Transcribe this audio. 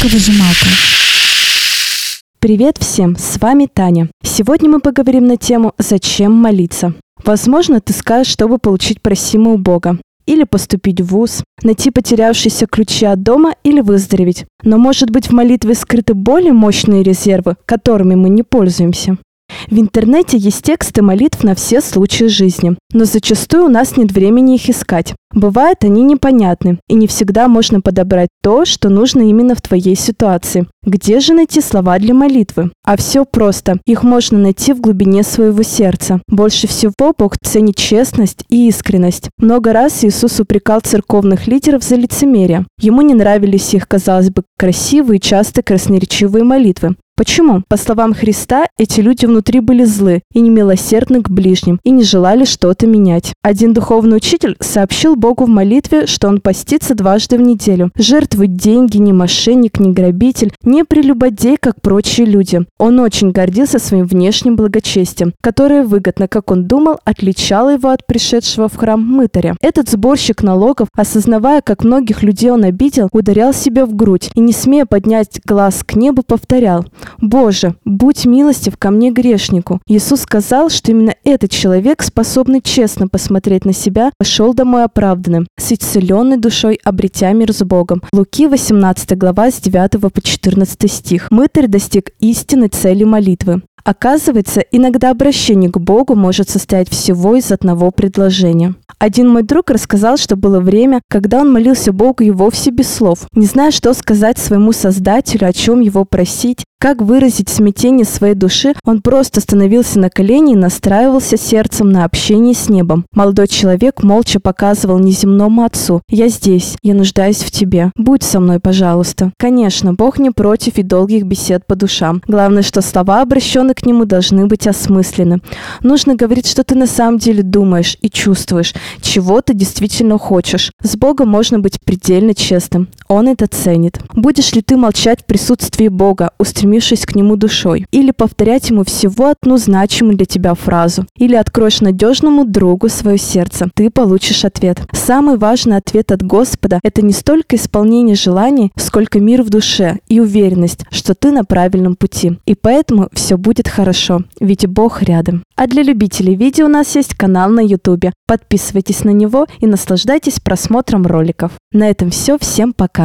Пилка-выжималка. Привет всем, с вами Таня. Сегодня мы поговорим на тему «Зачем молиться?». Возможно, ты скажешь, чтобы получить просимое у Бога, или поступить в вуз, найти потерявшиеся ключи от дома или выздороветь. Но, может быть, в молитве скрыты более мощные резервы, которыми мы не пользуемся. В интернете есть тексты молитв на все случаи жизни, но зачастую у нас нет времени их искать. Бывает, они непонятны, и не всегда можно подобрать то, что нужно именно в твоей ситуации. Где же найти слова для молитвы? А все просто. Их можно найти в глубине своего сердца. Больше всего Бог ценит честность и искренность. Много раз Иисус упрекал церковных лидеров за лицемерие. Ему не нравились их, казалось бы, красивые и часто красноречивые молитвы. Почему? По словам Христа, эти люди внутри были злы и немилосердны к ближним, и не желали что-то менять. Один духовный учитель сообщил Богу в молитве, что он постится дважды в неделю, жертвует деньги, не мошенник, не грабитель, не прелюбодей, как прочие люди. Он очень гордился своим внешним благочестием, которое выгодно, как он думал, отличало его от пришедшего в храм мытаря. Этот сборщик налогов, осознавая, как многих людей он обидел, ударял себя в грудь и, не смея поднять глаз к небу, повторял: «Боже, будь милостив ко мне, грешнику». Иисус сказал, что именно этот человек, способный честно посмотреть на себя, пошел домой оправданным, с исцеленной душой, обретя мир с Богом. Луки 18 глава с 9 по 14 стих. Мытарь достиг истинной цели молитвы. Оказывается, иногда обращение к Богу может состоять всего из одного предложения. Один мой друг рассказал, что было время, когда он молился Богу и вовсе без слов, не зная, что сказать своему Создателю, о чем его просить, как выразить смятение своей души. Он просто становился на колени и настраивался сердцем на общение с небом. Молодой человек молча показывал неземному отцу: «Я здесь, я нуждаюсь в тебе, будь со мной, пожалуйста». Конечно, Бог не против и долгих бесед по душам. Главное, что слова, обращенные к нему, должны быть осмыслены. Нужно говорить, что ты на самом деле думаешь и чувствуешь, чего ты действительно хочешь. С Богом можно быть предельно честным. Он это ценит. Будешь ли ты молчать в присутствии Бога, устремившись к Нему душой? Или повторять Ему всего одну значимую для тебя фразу? Или откроешь надежному другу свое сердце? Ты получишь ответ. Самый важный ответ от Господа — это не столько исполнение желаний, сколько мир в душе и уверенность, что ты на правильном пути. И поэтому все будет хорошо, ведь Бог рядом. А для любителей видео у нас есть канал на YouTube. Подписывайтесь на него и наслаждайтесь просмотром роликов. На этом все, всем пока!